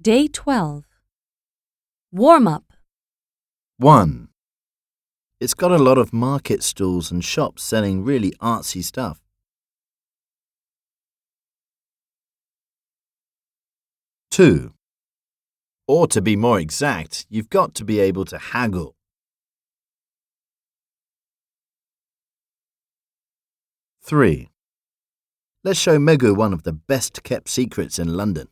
Day 12. Warm up. 1. It's got a lot of market stalls and shops selling really artsy stuff. 2. Or to be more exact, you've got to be able to haggle. 3. Let's show Megu one of the best kept secrets in London.